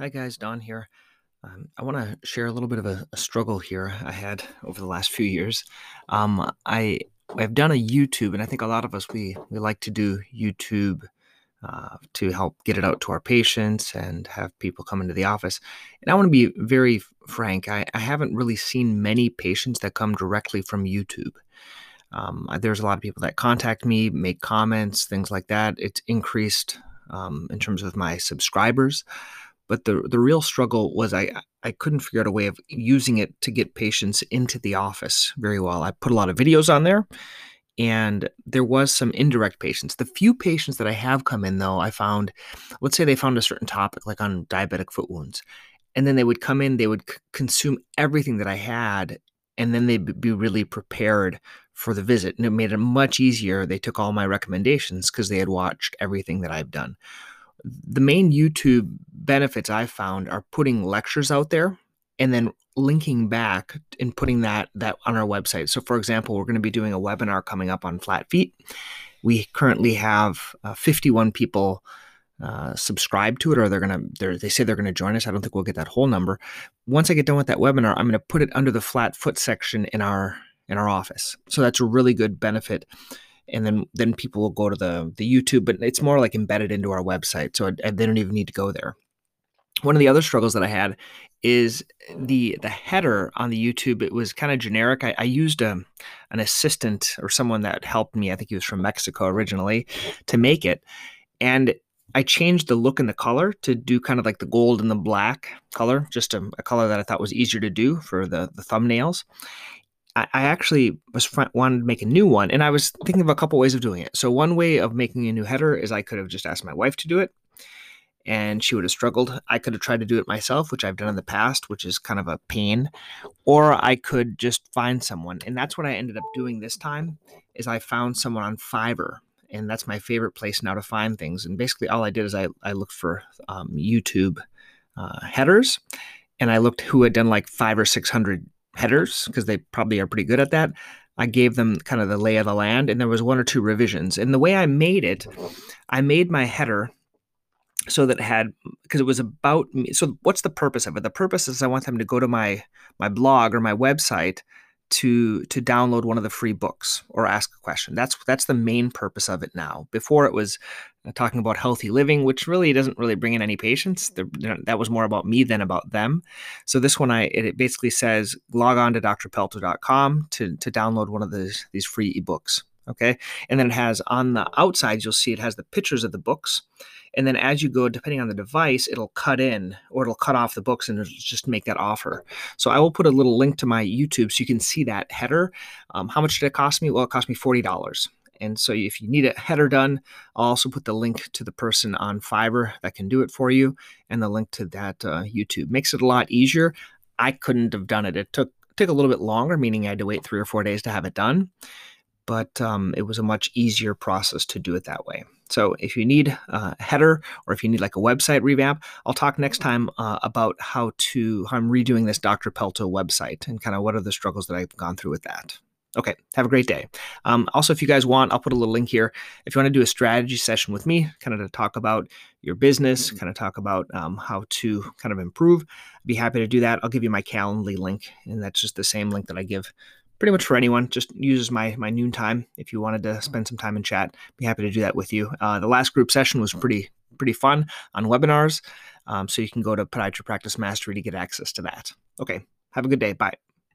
Hi guys, Don here. I want to share a little bit of a struggle here I had over the last few years. I've done a YouTube, and I think a lot of us, we like to do YouTube to help get it out to our patients and have people come into the office. And I want to be very frank, I haven't really seen many patients that come directly from YouTube. There's a lot of people that contact me, make comments, things like that. It's increased in terms of my subscribers. But the real struggle was I couldn't figure out a way of using it to get patients into the office very well. I put a lot of videos on there, and there was some indirect patients. The few patients that I have come in, though, I found, let's say they found a certain topic, like on diabetic foot wounds, and then they would come in, they would consume everything that I had, and then they'd be really prepared for the visit. And it made it much easier. They took all my recommendations because they had watched everything that I've done. The main YouTube benefits I found are putting lectures out there and then linking back and putting that on our website. So for example, we're going to be doing a webinar coming up on flat feet. We currently have 51 people subscribe to it, or they say they're going to join us. I don't think we'll get that whole number. Once I get done with that webinar, I'm going to put it under the flat foot section in our office. So that's a really good benefit. And then people will go to the YouTube, but it's more like embedded into our website. So they don't even need to go there. One of the other struggles that I had is the header on the YouTube. It was kind of generic. I used an assistant or someone that helped me. I think he was from Mexico originally to make it. And I changed the look and the color to do kind of like the gold and the black color, just a color that I thought was easier to do for the thumbnails. I actually wanted to make a new one, and I was thinking of a couple ways of doing it. So one way of making a new header is I could have just asked my wife to do it, and she would have struggled. I could have tried to do it myself, which I've done in the past, which is kind of a pain, or I could just find someone. And that's what I ended up doing this time, is I found someone on Fiverr, and that's my favorite place now to find things. And basically all I did is I looked for YouTube headers, and I looked who had done like 500 or 600 headers, because they probably are pretty good at that. I gave them kind of the lay of the land, and there was one or two revisions. And the way I made it, I made my header so that it had, because it was about me. So what's the purpose of it? The purpose is I want them to go to my blog or my website to download one of the free books or ask a question. That's the main purpose of it now. Before it was talking about healthy living, which really doesn't really bring in any patients. That was more about me than about them. So this one, it basically says, log on to drpelto.com to download one of these free ebooks. Okay. And then it has on the outside, you'll see it has the pictures of the books. And then as you go, depending on the device, it'll cut in or it'll cut off the books and it'll just make that offer. So I will put a little link to my YouTube so you can see that header. How much did it cost me? Well, it cost me $40. And so if you need a header done, I'll also put the link to the person on Fiverr that can do it for you and the link to that YouTube. Makes it a lot easier. I couldn't have done it. It took a little bit longer, meaning I had to wait 3 or 4 days to have it done. But it was a much easier process to do it that way. So if you need a header, or if you need like a website revamp, I'll talk next time about how I'm redoing this Dr. Pelto website and kind of what are the struggles that I've gone through with that. Okay, have a great day. Also, if you guys want, I'll put a little link here. If you want to do a strategy session with me, kind of to talk about your business, kind of talk about how to kind of improve, I'd be happy to do that. I'll give you my Calendly link, and that's just the same link that I give pretty much for anyone. Just uses my noon time. If you wanted to spend some time and chat, be happy to do that with you. The last group session was pretty fun on webinars. So you can go to Podiatry Practice Mastery to get access to that. Okay, have a good day. Bye.